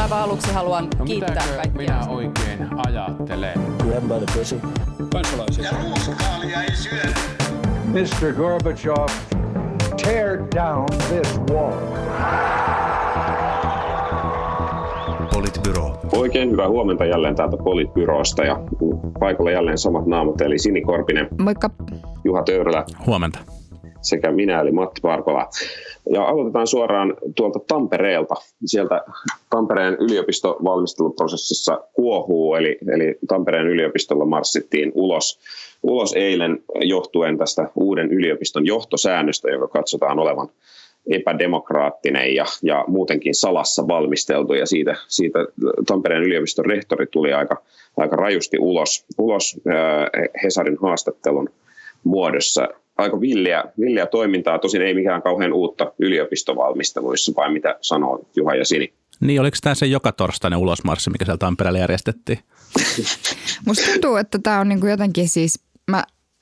Aivan aluksi haluan kiittää kaikkia. Minä oikein ajattelen? Kansalaisia. Ja ruuskaalia ei syö. Mr. Gorbachev, tear down this wall. Politbyro. Oikein hyvää huomenta jälleen täältä Politbyrosta ja paikalla jälleen samat naamat eli Sini Korpinen. Moikka. Juha Töyrälä. Huomenta. Sekä minä eli Matti Varpola. Ja aloitetaan suoraan tuolta Tampereelta. Sieltä Tampereen yliopistovalmisteluprosessissa kuohuu, eli Tampereen yliopistolla marssittiin ulos eilen johtuen tästä uuden yliopiston johtosäännöstä, joka katsotaan olevan epädemokraattinen ja muutenkin salassa valmisteltu, ja siitä Tampereen yliopiston rehtori tuli aika rajusti ulos Hesarin haastattelun muodossa. Aika villiä toimintaa, tosin ei mikään kauhean uutta yliopistovalmisteluissa, vai mitä sanoo Juha ja Sini? Niin, oliko tämä se joka torstainen ulosmarssi, mikä siellä Tampereella järjestettiin? Musta tuntuu, että tämä on niinku jotenkin siis,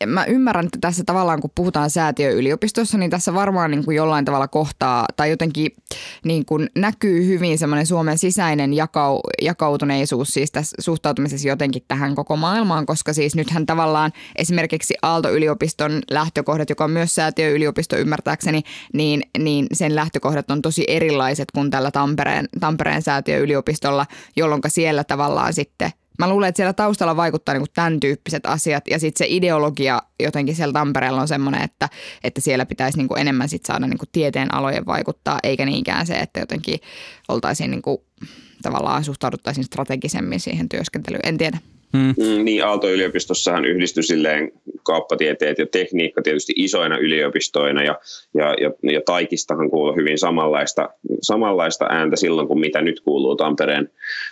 mä ymmärrän, että tässä tavallaan kun puhutaan säätiöyliopistossa, niin tässä varmaan niin kuin jollain tavalla kohtaa tai jotenkin niin kuin näkyy hyvin semmoinen Suomen sisäinen jakautuneisuus siis tässä suhtautumisessa jotenkin tähän koko maailmaan, koska siis nythän tavallaan esimerkiksi Aalto-yliopiston lähtökohdat, joka on myös säätiöyliopisto ymmärtääkseni, niin sen lähtökohdat on tosi erilaiset kuin tällä Tampereen säätiöyliopistolla, jolloin siellä tavallaan sitten mä luulen, että siellä taustalla vaikuttaa niin kuin tämän tyyppiset asiat ja sitten se ideologia jotenkin siellä Tampereella on semmoinen, että siellä pitäisi niin kuin enemmän sit saada niin kuin tieteen alojen vaikuttaa, eikä niinkään se, että jotenkin oltaisiin niin kuin, tavallaan suhtauduttaisiin strategisemmin siihen työskentelyyn. En tiedä. Niin, Aalto-yliopistossahan yhdistyi silleen kauppatieteet ja tekniikka tietysti isoina yliopistoina ja Taikistahan kuului hyvin samanlaista ääntä silloin kuin mitä nyt kuuluu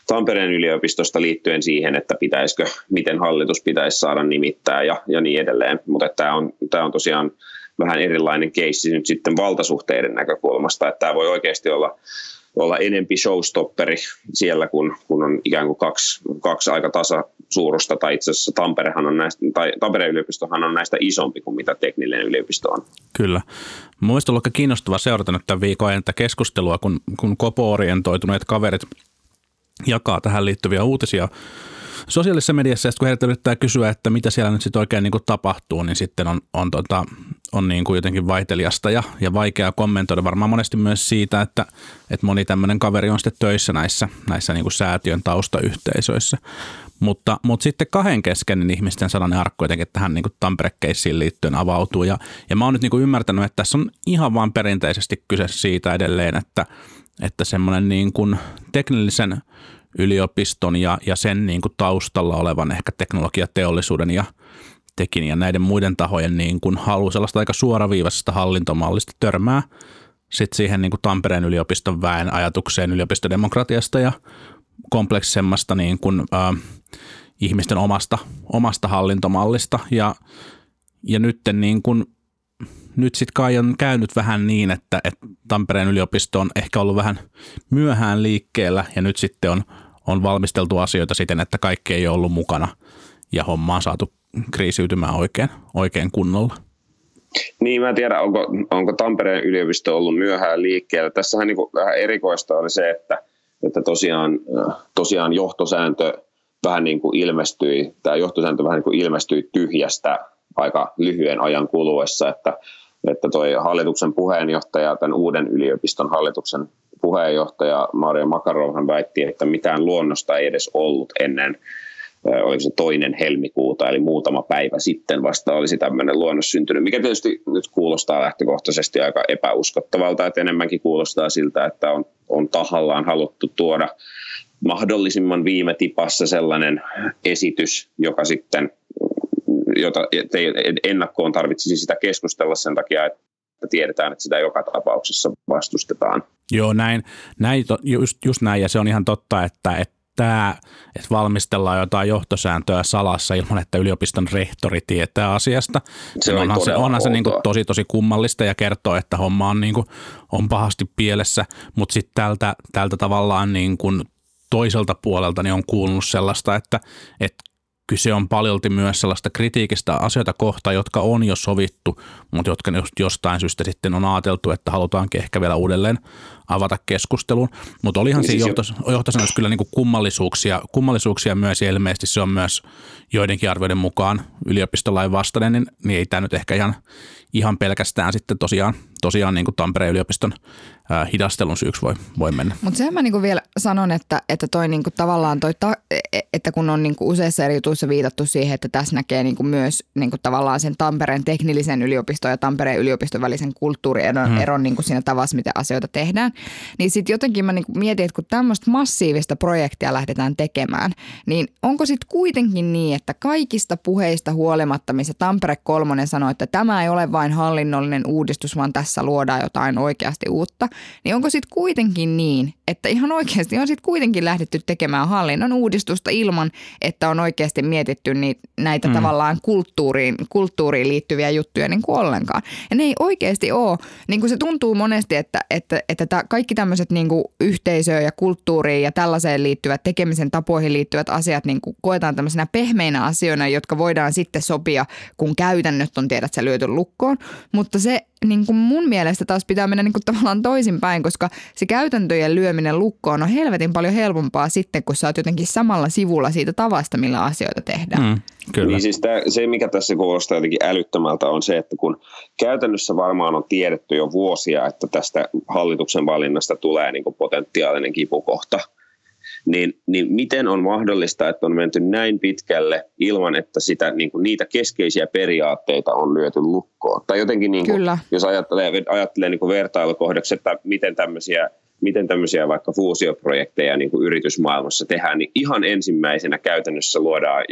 Tampereen yliopistosta liittyen siihen, että pitäisikö, miten hallitus pitäisi saada nimittää ja niin edelleen, mutta tämä on tosiaan vähän erilainen keissi nyt sitten valtasuhteiden näkökulmasta, että tämä voi oikeasti olla enempi showstopperi siellä, kun on ikään kuin kaksi aika tasasuurusta, tai itse asiassa Tampereen yliopistohan on näistä isompi kuin mitä teknillinen yliopisto on. Kyllä. Mielestäni on ollut kiinnostava seurata nyt tämän viikon ajan keskustelua, kun kopo-orientoituneet kaverit jakaa tähän liittyviä uutisia sosiaalisessa mediassa, ja kun heiltä yrittää kysyä, että mitä siellä nyt sitten oikein niin kuin tapahtuu, niin sitten on niin kuin jotenkin vaihteliasta ja vaikeaa kommentoida varmaan monesti myös siitä, että moni tämmöinen kaveri on sitten töissä näissä niin kuin säätiön taustayhteisöissä. Mutta sitten kahden kesken niin ihmisten sellainen arkku jotenkin tähän niin kuin Tampere-keissiin liittyen avautuu. Ja mä oon nyt niin kuin ymmärtänyt, että tässä on ihan vaan perinteisesti kyse siitä edelleen, että semmoinen niin kuin teknillisen yliopiston ja sen niin kuin taustalla olevan ehkä teknologiateollisuuden ja tekin ja näiden muiden tahojen niin kuin halu sellaista aika suoraviivaisesta hallintomallista törmää sitten siihen niin kuin Tampereen yliopiston väen ajatukseen yliopistodemokratiasta ja kompleksisemmasta niin kuin, ihmisten omasta hallintomallista ja nyt sitten kai on käynyt vähän niin, että Tampereen yliopisto on ehkä ollut vähän myöhään liikkeellä ja nyt sitten on valmisteltu asioita siten, että kaikki ei ole ollut mukana ja homma on saatu kriisiytymään oikein kunnolla. Niin, mä en tiedä, onko Tampereen yliopisto ollut myöhään liikkeellä. Tässähän niin kuin vähän erikoista oli se, että tosiaan johtosääntö vähän niin kuin ilmestyi, tämä johtosääntö vähän niin kuin ilmestyi tyhjästä aika lyhyen ajan kuluessa, että toi hallituksen puheenjohtaja, tämän uuden yliopiston hallituksen puheenjohtaja Maria Makarovhan väitti, että mitään luonnosta ei edes ollut ennen, oliko se 2. helmikuuta, eli muutama päivä sitten vasta olisi tämmöinen luonnos syntynyt, mikä tietysti nyt kuulostaa lähtökohtaisesti aika epäuskottavalta, että enemmänkin kuulostaa siltä, että on tahallaan haluttu tuoda mahdollisimman viime tipassa sellainen esitys, joka sitten, jota ennakkoon tarvitsisi sitä keskustella sen takia, että tiedetään, että sitä joka tapauksessa vastustetaan. Joo, näin just näin, ja se on ihan totta, että valmistellaan jotain johtosääntöä salassa ilman, että yliopiston rehtori tietää asiasta. Onhan se niin kuin tosi kummallista ja kertoo, että homma on, niin kuin, on pahasti pielessä, mutta sitten tältä tavallaan niin kuin toiselta puolelta niin on kuulunut sellaista, että Kyse on paljolti myös sellaista kritiikistä asioita kohtaan, jotka on jo sovittu, mutta jotka jostain syystä sitten on ajateltu, että halutaankin ehkä vielä uudelleen avata keskusteluun. Mutta olihan niin siinä johtaisi myös kyllä niin kuin kummallisuuksia myös, ja ilmeisesti se on myös joidenkin arvioiden mukaan yliopistolain vastainen, niin ei tämä nyt ehkä ihan pelkästään sitten tosiaan niin kuin Tampereen yliopiston hidastelun syyksi voi mennä. Mutta sen mä niinku vielä sanon, että toi niinku tavallaan että kun on niinku useissa eri jutuissa viitattu siihen, että tässä näkee niinku myös niinku tavallaan sen Tampereen teknillisen yliopiston ja Tampereen yliopiston välisen kulttuurieron niinku siinä tavassa, miten asioita tehdään. Niin sitten jotenkin mä niinku mietin, että kun tämmöistä massiivista projektia lähdetään tekemään, niin onko sitten kuitenkin niin, että kaikista puheista huolimatta, missä Tampere 3 sanoi, että tämä ei ole vain hallinnollinen uudistus, vaan tässä luodaan jotain oikeasti uutta, niin onko sitten kuitenkin niin, että ihan oikeasti on sitten kuitenkin lähdetty tekemään hallinnon uudistusta ilman, että on oikeasti mietitty näitä tavallaan kulttuuriin liittyviä juttuja niin kuin ollenkaan. Ja ne ei oikeasti ole, niin kuin se tuntuu monesti, että kaikki tämmöiset niin kuin yhteisöön ja kulttuuriin ja tällaiseen liittyvät, tekemisen tapoihin liittyvät asiat niin kuin koetaan tämmöisenä pehmeinä asioina, jotka voidaan sitten sopia, kun käytännöt on tiedät sä lyöty lukkoon, mutta se niin kuin mun mielestä taas pitää mennä niin kuin tavallaan toisinpäin, koska se käytäntöjen lyöminen lukkoon on helvetin paljon helpompaa sitten, kun sä oot jotenkin samalla sivulla siitä tavasta, millä asioita tehdään. Kyllä. Niin siis se, mikä tässä kuulostaa jotenkin älyttömältä, on se, että kun käytännössä varmaan on tiedetty jo vuosia, että tästä hallituksen valinnasta tulee niin kuin potentiaalinen kipukohta, niin miten on mahdollista, että on menty näin pitkälle ilman, että niin kuin niitä keskeisiä periaatteita on lyöty lukkoon? Tai jotenkin, niin kuin, jos ajattelee niin kuin vertailukohdaksi, että miten tämmöisiä vaikka fuusioprojekteja niin kuin yritysmaailmassa tehdään, niin ihan ensimmäisenä käytännössä luodaan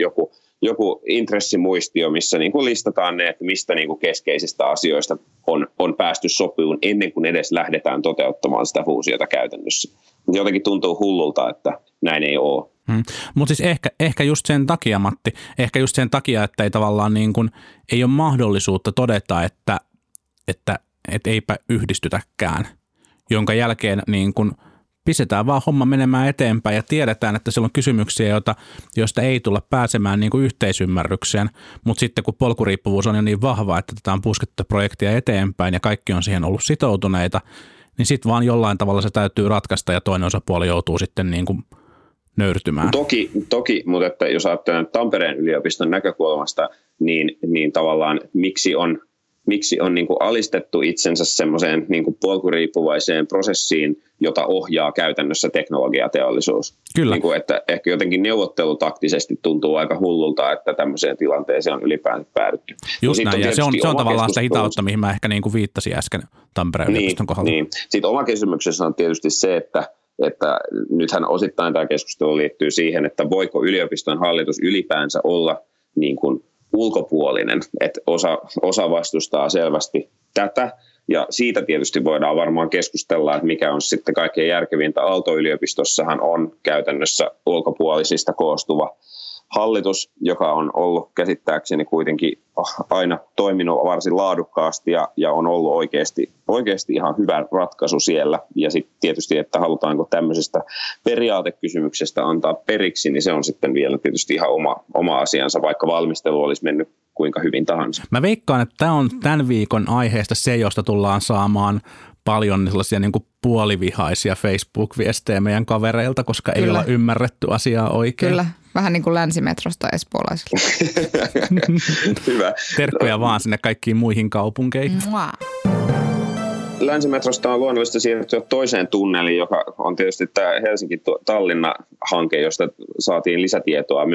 joku intressimuistio, missä niin kuin listataan ne, että mistä niin kuin keskeisistä asioista on päästy sopimaan ennen kuin edes lähdetään toteuttamaan sitä fuusiota käytännössä. Jotenkin tuntuu hullulta, että näin ei ole. Mutta siis ehkä just sen takia, Matti, että ei tavallaan niin kuin, ei ole mahdollisuutta todeta, että eipä yhdistytäkään, jonka jälkeen niin kuin pistetään vaan homma menemään eteenpäin ja tiedetään, että siellä on kysymyksiä, joista ei tulla pääsemään niin kuin yhteisymmärrykseen, mutta sitten kun polkuriippuvuus on jo niin vahva, että tätä on puskettu projektia eteenpäin ja kaikki on siihen ollut sitoutuneita, niin sitten vaan jollain tavalla se täytyy ratkaista ja toinen osapuoli joutuu sitten niin kuin nöyrtymään. Toki, mutta että jos ajattelee Tampereen yliopiston näkökulmasta, niin tavallaan miksi on niin kuin alistettu itsensä semmoiseen niin kuin polkuriippuvaiseen prosessiin, jota ohjaa käytännössä teknologiateollisuus. Kyllä. Niin kuin, että ehkä jotenkin neuvottelutaktisesti tuntuu aika hullulta, että tämmöiseen tilanteeseen on ylipäätään päädytty. Just näin, ja se on tavallaan sitä hitautta, mihin mä ehkä niin kuin viittasin äsken Tampereen yliopiston kohdalla. Niin. Sitten oma kysymyksessä on tietysti se, että nythän osittain tämä keskustelu liittyy siihen, että voiko yliopiston hallitus ylipäänsä olla niin kuin ulkopuolinen, että osa vastustaa selvästi tätä, ja siitä tietysti voidaan varmaan keskustella, että mikä on sitten kaikkein järkevintä. Aalto-yliopistossahan on käytännössä ulkopuolisista koostuva hallitus, joka on ollut käsittääkseni kuitenkin aina toiminut varsin laadukkaasti ja on ollut oikeasti ihan hyvä ratkaisu siellä. Ja sitten tietysti, että halutaanko tämmöisestä periaatekysymyksestä antaa periksi, niin se on sitten vielä tietysti ihan oma asiansa, vaikka valmistelu olisi mennyt kuinka hyvin tahansa. Mä veikkaan, että tämä on tämän viikon aiheesta se, josta tullaan saamaan paljon sellaisia niin kuin puolivihaisia Facebook-viestejä meidän kavereilta, koska ei ole ymmärretty asiaa oikein. Kyllä, vähän niin kuin länsimetrosta espoolaisilla. Hyvä. Terkkuja vaan sinne kaikkiin muihin kaupunkeihin. Mua. Länsimetrosta on luonnollista siirtyä toiseen tunneliin, joka on tietysti tämä Helsinki-Tallinna-hanke, josta saatiin lisätietoa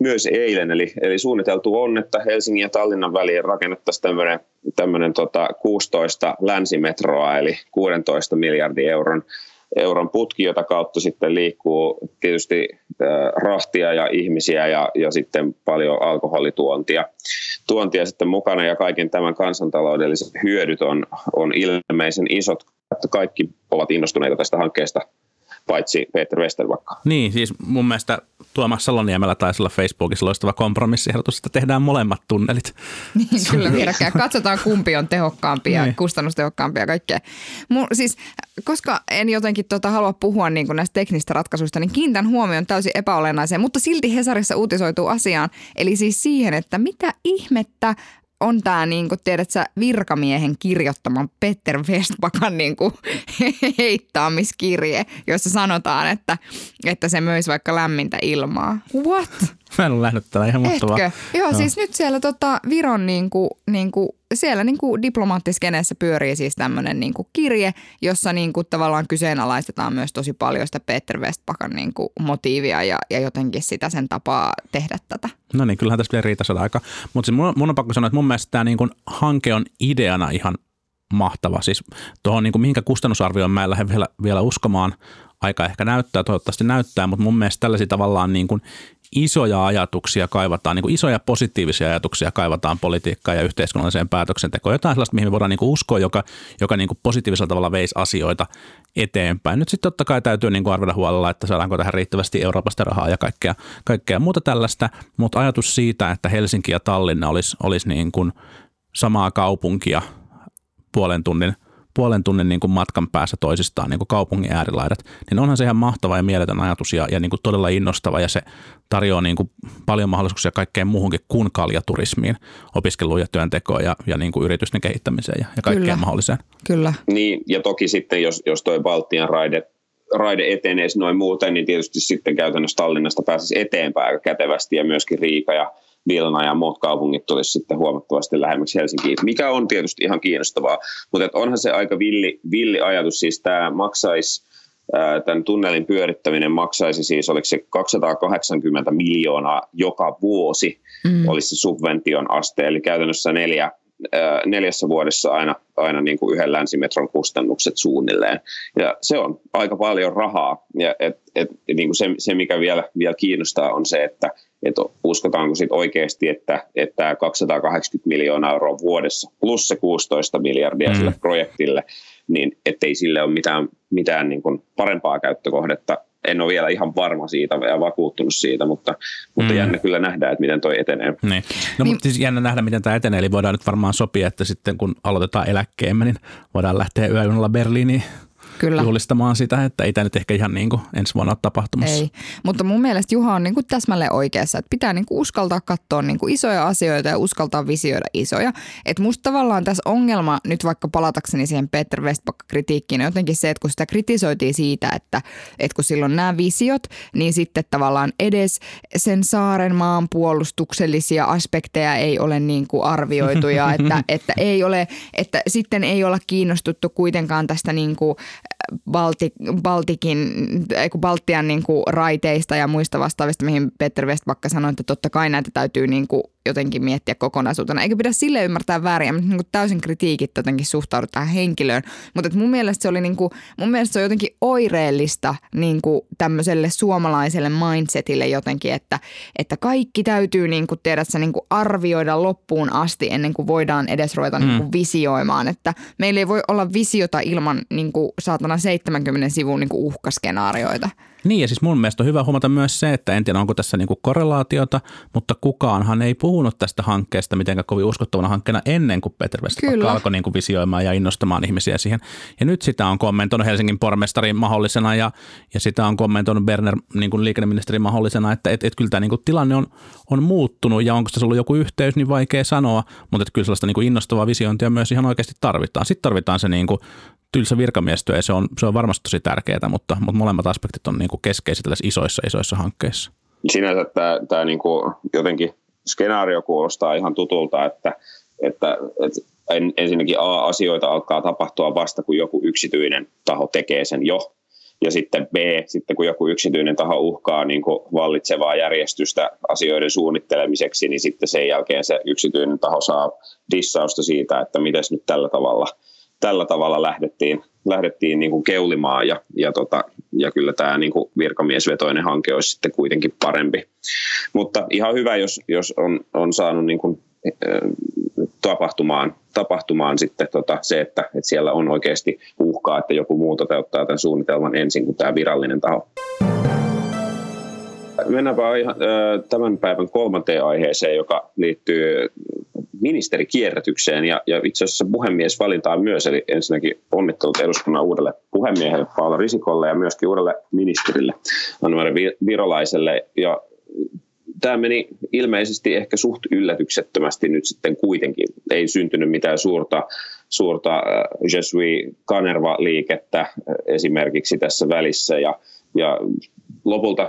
myös eilen. Eli suunniteltu on, että Helsingin ja Tallinnan väliin rakennettaisiin tämmöinen 16 länsimetroa, eli 16 miljardin euron putki, jota kautta sitten liikkuu tietysti rahtia ja ihmisiä ja sitten paljon alkoholituontia sitten mukana, ja kaiken tämän kansantaloudelliset hyödyt on ilmeisen isot, että kaikki ovat innostuneita tästä hankkeesta paitsi Peter Vesterbacka. Niin, siis mun mielestä Tuomas Saloniemellä taisi olla Facebookissa loistava kompromissiehdotus, että tehdään molemmat tunnelit. Niin, kyllä viedäkään. Katsotaan kumpi on tehokkaampi ja kustannustehokkaampia ja kaikkea. Siis, koska en jotenkin halua puhua niin kuin näistä teknisistä ratkaisuista, niin kiinnitän huomioon täysin epäolennaiseen, mutta silti Hesarissa uutisoituu asiaan. Eli siis siihen, että mitä ihmettä on tämä niinku virkamiehen kirjoittaman Peter Vestbackan niinku heittämiskirje, jossa sanotaan, että se möisi vaikka lämmintä ilmaa. What? Mä en ole lähnyt tällä ihan muuttuvaa. Joo, siis nyt siellä Viron siellä diplomaattiskeneessä pyörii siis tämmöinen kirje, jossa tavallaan kyseenalaistetaan myös tosi paljon sitä Peter Vestbackan motiivia ja jotenkin sitä sen tapaa tehdä tätä. No niin, kyllähän tässä vielä riitasota aika. Mutta siis mun on pakko sanoa, että mun mielestä tämä hanke on ideana ihan mahtava. Siis tuohon mihinkä kustannusarvioon mä en lähde vielä uskomaan. Aika ehkä näyttää, toivottavasti näyttää, mutta mun mielestä tällaisia tavallaan isoja ajatuksia kaivataan, isoja positiivisia ajatuksia kaivataan politiikkaan ja yhteiskunnalliseen päätöksentekoon. Jotain sellaista, mihin me voidaan uskoa, joka positiivisella tavalla veisi asioita eteenpäin. Nyt sitten totta kai täytyy arvioida huolella, että saadaanko tähän riittävästi Euroopasta rahaa ja kaikkea muuta tällaista, mutta ajatus siitä, että Helsinki ja Tallinna olisi samaa kaupunkia puolen tunnin matkan päässä toisistaan kaupungin äärilaidat, niin onhan se ihan mahtava ja mieletön ajatus ja todella innostava ja se tarjoaa paljon mahdollisuuksia kaikkeen muuhunkin kuin kaljaturismiin, opiskeluun ja työntekoon ja yritysten kehittämiseen ja kaikkeen kyllä mahdolliseen. Kyllä. Niin, ja toki sitten jos toi Baltian raide etenee noin muuten, niin tietysti sitten käytännössä Tallinnasta pääsisi eteenpäin aika kätevästi ja myöskin Riika ja Vilna ja muut kaupungit tulisi sitten huomattavasti lähemmäksi Helsinkiin, mikä on tietysti ihan kiinnostavaa, mutta onhan se aika villi ajatus, siis tämä maksaisi, tämän tunnelin pyörittäminen maksaisi siis, oliko se 280 miljoonaa joka vuosi, olisi se subvention aste, eli käytännössä neljässä vuodessa aina yhden länsimetron kustannukset suunnilleen. Ja se on aika paljon rahaa. Ja se, mikä vielä kiinnostaa, on se, että uskotaanko sit oikeasti, että 280 miljoonaa euroa vuodessa plus se 16 miljardia sille projektille, niin ettei sille ole mitään parempaa käyttökohdetta. En ole vielä ihan varma siitä ja vakuuttunut siitä, mutta jännä kyllä nähdään, että miten toi etenee. Niin. No, mutta siis jännä nähdä, miten tämä etenee. Eli voidaan nyt varmaan sopia, että sitten kun aloitetaan eläkkeemme, niin voidaan lähteä yöjunalla Berliiniin juhlistamaan sitä, että ei tämä nyt ehkä ihan ensi vuonna ole tapahtumassa. Ei, mutta mun mielestä Juha on täsmälleen oikeassa, että pitää uskaltaa katsoa isoja asioita ja uskaltaa visioida isoja. Että musta tavallaan tässä ongelma, nyt vaikka palatakseni siihen Peter Vestbacka-kritiikkiin, on jotenkin se, että kun sitä kritisoitiin siitä, että kun silloin nämä visiot, niin sitten tavallaan edes sen saaren maanpuolustuksellisia aspekteja ei ole arvioituja, että ei ole, että sitten ei olla kiinnostuttu kuitenkaan tästä Baltian raiteista ja muista vastaavista, mihin Peter Vestbacka sanoi, että totta kai näitä täytyy jotenkin miettiä kokonaisuutena. Eikä pidä sille ymmärtää väärin, mutta täysin kritiikit jotenkin suhtaudu tähän henkilöön. Mutta mun mielestä se on jotenkin oireellista tämmöiselle suomalaiselle mindsetille jotenkin, että kaikki täytyy arvioida loppuun asti ennen kuin voidaan edes ruveta visioimaan. Että meillä ei voi olla visiota ilman saatana 70 sivun uhkaskenaarioita. Niin ja siis mun mielestä on hyvä huomata myös se, että en tiedä onko tässä korrelaatiota, mutta kukaanhan ei puhunut tästä hankkeesta mitenkään kovin uskottavana hankkeena ennen kuin Peter Vestbacka alkoi visioimaan ja innostamaan ihmisiä siihen. Ja nyt sitä on kommentoinut Helsingin pormestari mahdollisena ja sitä on kommentoinut Berner liikenneministeri mahdollisena, että et kyllä tämä tilanne on muuttunut ja onko tässä ollut joku yhteys, niin vaikea sanoa, mutta kyllä sellaista innostavaa visiointia myös ihan oikeasti tarvitaan. Sitten tarvitaan se tylsä virkamiestyö ja se on varmasti tosi tärkeää, mutta molemmat aspektit on keskeisiä tällaisissa isoissa hankkeissa. Sinänsä tämä jotenkin skenaario kuulostaa ihan tutulta, että ensinnäkin asioita alkaa tapahtua vasta, kun joku yksityinen taho tekee sen jo. Ja sitten sitten kun joku yksityinen taho uhkaa vallitsevaa järjestystä asioiden suunnittelemiseksi, niin sitten sen jälkeen se yksityinen taho saa dissausta siitä, että miten nyt tällä tavalla lähdettiin keulimaan ja kyllä tämä virkamiesvetoinen hanke olisi sitten kuitenkin parempi. Mutta ihan hyvä, jos on saanut tapahtumaan sitten se, että siellä on oikeasti uhkaa, että joku muu toteuttaa tämän suunnitelman ensin kuin tämä virallinen taho. Mennäänpä tämän päivän kolmanteen aiheeseen, joka liittyy ministerikierrätykseen ja itse asiassa puhemiesvalintaan myös. Eli ensinnäkin onnittelut eduskunnan uudelle puhemiehelle Paula Risikolle ja myöskin uudelle ministerille Anwar Virolaiselle. Ja tämä meni ilmeisesti ehkä suht yllätyksettömästi nyt sitten kuitenkin. Ei syntynyt mitään suurta Je suis Kanerva-liikettä esimerkiksi tässä välissä ja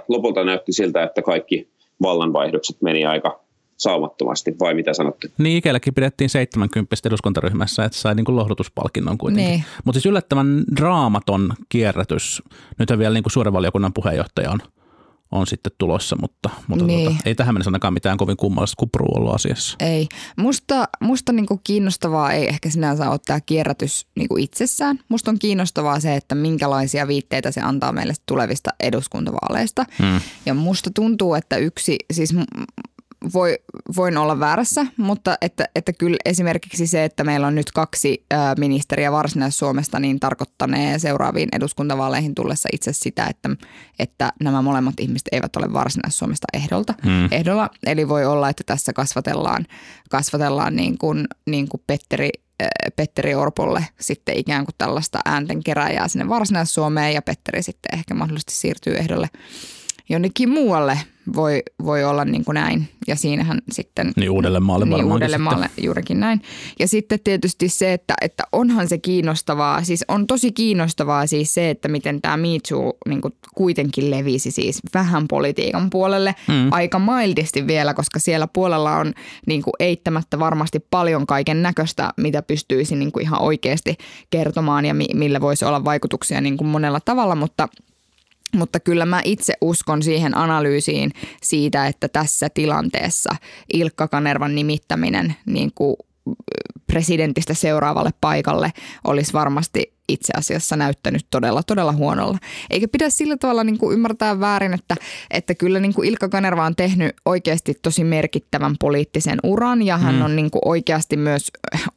lopulta näytti siltä, että kaikki vallanvaihdokset meni aika saumattomasti, vai mitä sanotte? Niin, Ikelläkin pidettiin 70 eduskuntaryhmässä, että sai niin lohdutuspalkinnon kuitenkin. Niin. Mutta siis yllättävän draamaton kierrätys. Nythän vielä niin suuren valiokunnan puheenjohtaja on sitten tulossa, mutta niin. Ei tähän mennessä ainakaan mitään kovin kummallista kuprua ollut asiassa. Ei. Musta niin kuin kiinnostavaa ei ehkä sinänsä ole tämä kierrätys niin kuin itsessään. Musta on kiinnostavaa se, että minkälaisia viitteitä se antaa meille tulevista eduskuntavaaleista. Ja musta tuntuu, että voin olla väärässä, mutta että kyllä esimerkiksi se, että meillä on nyt 2 ministeriä Varsinais-Suomesta, niin tarkoittanee seuraaviin eduskuntavaaleihin tullessa itse sitä, että nämä molemmat ihmiset eivät ole Varsinais-Suomesta ehdolla. Eli voi olla, että tässä kasvatellaan niin kuin Petteri Orpolle sitten ikään kuin tällaista äänten kerääjää sinne Varsinais-Suomeen ja Petteri sitten ehkä mahdollisesti siirtyy ehdolle jonnekin muualle. Voi olla niin kuin näin ja siinähän sitten... Niin Uudellemaalle varmaankin sitten. Uudellemaalle juurikin näin. Ja sitten tietysti se, että onhan se kiinnostavaa, siis on tosi kiinnostavaa siis se, että miten tämä Me Too niin kuin kuitenkin levisi siis vähän politiikan puolelle aika mildisti vielä, koska siellä puolella on niin kuin eittämättä varmasti paljon kaiken näköistä, mitä pystyisi niin kuin ihan oikeasti kertomaan ja millä voisi olla vaikutuksia niin kuin monella tavalla, Mutta kyllä mä itse uskon siihen analyysiin siitä, että tässä tilanteessa Ilkka Kanervan nimittäminen niin kuin presidentistä seuraavalle paikalle olisi varmasti itse asiassa näyttänyt todella, todella huonolla. Eikä pidä sillä tavalla niin kuin ymmärtää väärin, että kyllä niin kuin Ilkka Kanerva on tehnyt oikeasti tosi merkittävän poliittisen uran ja hän on niin kuin oikeasti myös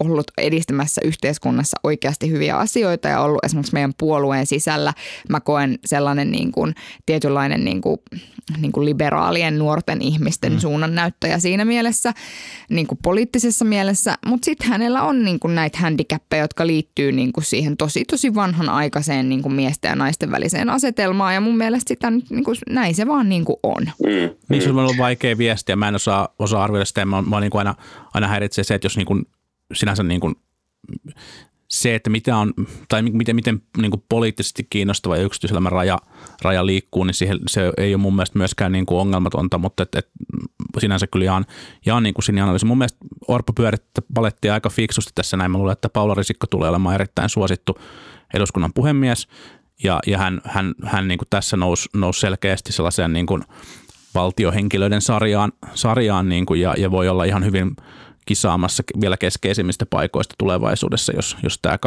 ollut edistämässä yhteiskunnassa oikeasti hyviä asioita ja ollut esimerkiksi meidän puolueen sisällä. Mä koen sellainen niin kuin tietynlainen niin kuin liberaalien nuorten ihmisten suunnannäyttäjä siinä mielessä, niin kuin poliittisessa mielessä, mutta sitten hänellä on niin kuin näitä handicappeja, jotka liittyy niin kuin siihen tosi vanhanaikaiseen niin kuin miesten ja naisten väliseen asetelmaan ja mun mielestä sitä nyt, niin kuin, näin se vaan niin kuin on. Niin se on ollut vaikea viestiä. Mä en osaa arvioida sitä. Mä niin kuin aina häiritsee se, että jos niin kuin, sinänsä niin kuin, se, että mitä on, tai miten niin kuin poliittisesti kiinnostava ja yksityiselämän raja liikkuu, niin siihen, se ei ole mun mielestä myöskään niin kuin ongelmatonta, mutta et sinänsä kyllä jaan niin kuin sinne analyysi. Mun mielestä Orpo pyörittää palettia aika fiksusti tässä näin. Mä luulen, että Paula Risikko tulee olemaan erittäin suosittu eduskunnan puhemies ja hän niin kuin tässä nousi selkeästi sellaiseen niin kuin valtiohenkilöiden sarjaan niin kuin, ja voi olla ihan hyvin kisaamassa vielä keskeisimmistä paikoista tulevaisuudessa, jos tämä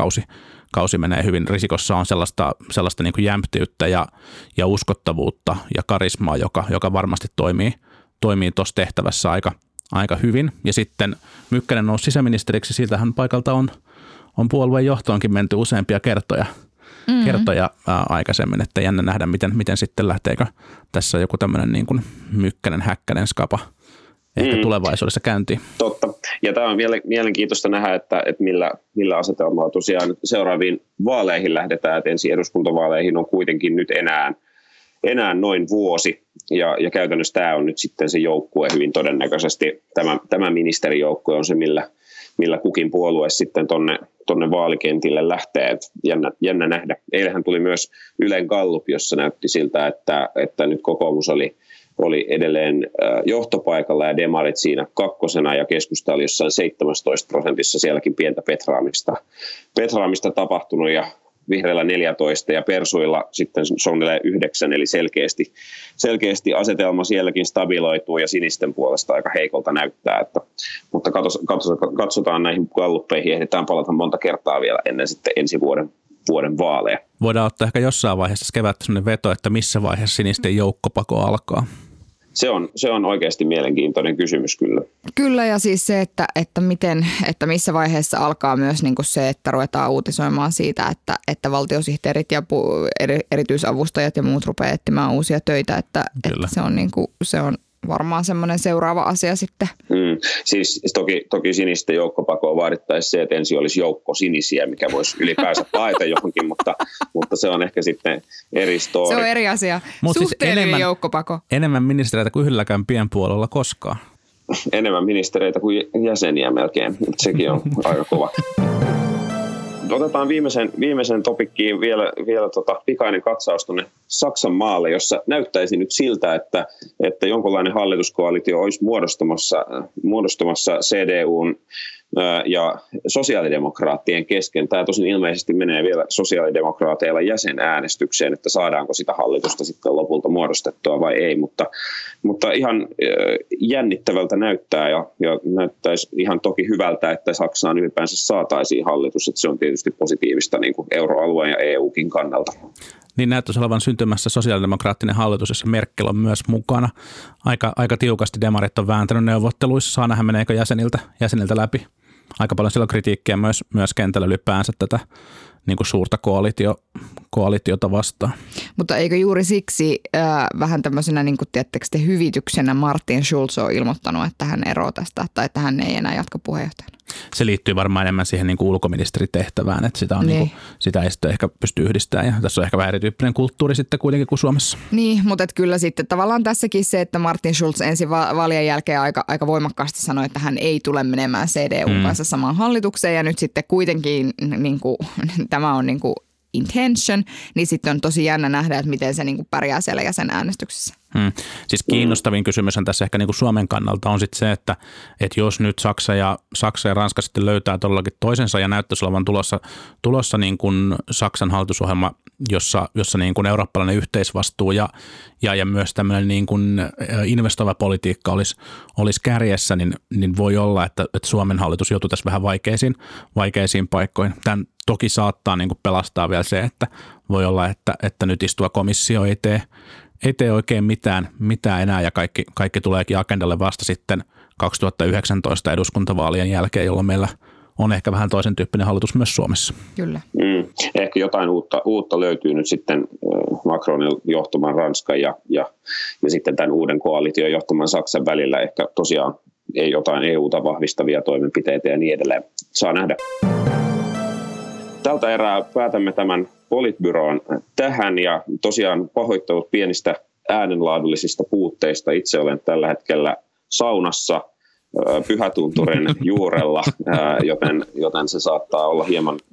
kausi menee hyvin. Risikossa on sellaista niin kuin jämptiyttä ja uskottavuutta ja karismaa, joka varmasti toimii tuossa tehtävässä aika hyvin. Ja sitten Mykkänen nousi sisäministeriksi, siltähän paikalta on puolueen johtoonkin menty useampia kertoja aikaisemmin, että jännä nähdä, miten sitten lähteekö tässä joku tämmöinen niin kuin Mykkänen, Häkkänen, skapa ehkä tulevaisuudessa käyntiin. Totta. Ja tämä on vielä mielenkiintoista nähdä, että millä asetelmaa tosiaan seuraaviin vaaleihin lähdetään. Et ensi eduskuntavaaleihin on kuitenkin nyt enää noin vuosi. Ja käytännössä tämä on nyt sitten se joukkue hyvin todennäköisesti. Tämä ministerijoukkue on se, millä kukin puolue sitten tuonne vaalikentille lähtee. Jännä nähdä. Eilähän tuli myös Ylen Gallup, jossa näytti siltä, että nyt kokoomus oli edelleen johtopaikalla ja demarit siinä 2. ja keskusta oli jossain 17%, sielläkin pientä petraamista tapahtunut ja vihreillä 14 ja persuilla sitten sonnelee 9, eli selkeästi asetelma sielläkin stabiloituu ja sinisten puolesta aika heikolta näyttää. Mutta katsotaan näihin galluppeihin, ehditään palata monta kertaa vielä ennen sitten ensi vuoden vaaleja. Voidaan ottaa ehkä jossain vaiheessa kevättä sellainen veto, että missä vaiheessa sinisten joukkopako alkaa. Se on oikeasti mielenkiintoinen kysymys kyllä. Kyllä, ja siis se, että missä vaiheessa alkaa myös niin kuin se, että ruvetaan uutisoimaan siitä, että valtiosihteerit ja erityisavustajat ja muut rupeaa etsimään uusia töitä, että se on niin kuin, se on varmaan semmoinen seuraava asia sitten. Siis toki sinistä joukkopakoa vaadittaisi se, että ensin olisi joukko sinisiä, mikä voisi ylipäänsä paeta johonkin, mutta se on ehkä sitten eri story. Se on eri asia. Suhteellinen siis joukkopako. Enemmän ministereitä kuin yhdelläkään pienpuolella koskaan. Enemmän ministereitä kuin jäseniä melkein. Sekin on aika kova. Otetaan viimeisen topikkiin vielä pikainen katsaus tuonne Saksan maalle, jossa näyttäisi nyt siltä, että jonkinlainen hallituskoalitio olisi muodostumassa CDUn ja sosiaalidemokraattien kesken. Tämä tosin ilmeisesti menee vielä sosiaalidemokraateilla jäsenäänestykseen, että saadaanko sitä hallitusta sitten lopulta muodostettua vai ei, mutta ihan jännittävältä näyttää ja näyttäisi ihan toki hyvältä, että Saksaan ylipäänsä saataisiin hallitus, että se on tietysti positiivista niin kuin euroalueen ja EUkin kannalta. Niin näyttäisi olevan syntymässä sosiaalidemokraattinen hallitus, jossa Merkel on myös mukana. Aika tiukasti demarit on vääntänyt neuvotteluissa, saa nähdä meneekö jäseniltä läpi. Aika paljon siellä on kritiikkiä myös kentällä ylipäänsä tätä niin kuin suurta koalitiota vastaan. Mutta eikö juuri siksi vähän tämmöisenä niin kuin tiettekö hyvityksenä Martin Schulz on ilmoittanut, että hän eroaa tästä tai että hän ei enää jatka puheenjohtajana? Se liittyy varmaan enemmän siihen niin kuin ulkoministeritehtävään, että sitä, on niin. Niin kuin, sitä ei sitten ehkä pysty yhdistämään ja tässä on ehkä vähän erityyppinen kulttuuri sitten kuitenkin kuin Suomessa. Niin, mutta et kyllä sitten tavallaan tässäkin se, että Martin Schulz ensin vaalien jälkeen aika voimakkaasti sanoi, että hän ei tule menemään CDUn kanssa samaan hallitukseen ja nyt sitten kuitenkin niin kuin, tämä on niin kuin intention, niin sitten on tosi jännä nähdä, että miten se niin kuin pärjää siellä jäsenäänestyksessä. Siis kiinnostavin kysymyshän tässä ehkä niin kuin Suomen kannalta on sitten se, että jos nyt Saksa ja Ranska sitten löytää todellakin toisensa ja näyttäisi olevan tulossa niin kuin Saksan hallitusohjelma, jossa niin kuin eurooppalainen yhteisvastuu ja myös tämmöinen niin kuin investoiva politiikka olisi kärjessä, niin voi olla, että Suomen hallitus joutuu tässä vähän vaikeisiin paikkoihin. Tämän toki saattaa niin kuin pelastaa vielä se, että voi olla, että nyt istuva komissio ei tee oikein mitään enää ja kaikki tuleekin agendalle vasta sitten 2019 eduskuntavaalien jälkeen, jolloin meillä on ehkä vähän toisen tyyppinen hallitus myös Suomessa. Kyllä. Ehkä jotain uutta löytyy nyt sitten Macronin johtaman Ranskan ja sitten tämän uuden koalition johtaman Saksan välillä. Ehkä tosiaan ei jotain EUta vahvistavia toimenpiteitä ja niin edelleen. Saa nähdä. Tältä erää päätämme tämän politbyroon tähän ja tosiaan pahoittelut pienistä äänenlaadullisista puutteista. Itse olen tällä hetkellä saunassa Pyhätunturin juurella, joten se saattaa olla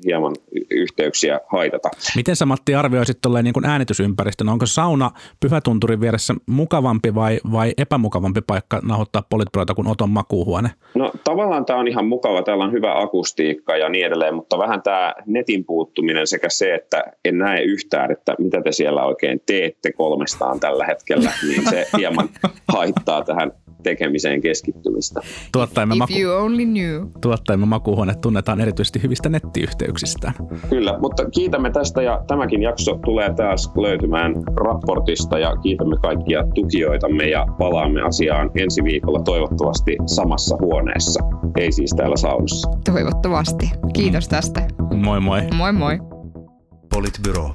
hieman yhteyksiä haitata. Miten sä, Matti, arvioisit tolleen niin kuin äänitysympäristön? Onko sauna Pyhätunturin vieressä mukavampi vai epämukavampi paikka nauhoittaa politbyroita kuin Oton makuuhuone? No tavallaan tämä on ihan mukava, täällä on hyvä akustiikka ja niin edelleen, mutta vähän tämä netin puuttuminen sekä se, että en näe yhtään, että mitä te siellä oikein teette kolmestaan tällä hetkellä, niin se hieman haittaa tähän tekemiseen keskittymistä. Tuottajamme makuuhuone tunnetaan erityisesti hyvistä nettiyhteyksistä. Kyllä, mutta kiitämme tästä ja tämäkin jakso tulee taas löytymään raportista ja kiitämme kaikkia tukijoitamme ja palaamme asiaan ensi viikolla toivottavasti samassa huoneessa. Ei siis täällä saunassa. Toivottavasti. Kiitos tästä. Moi moi. Moi moi. Politbyro.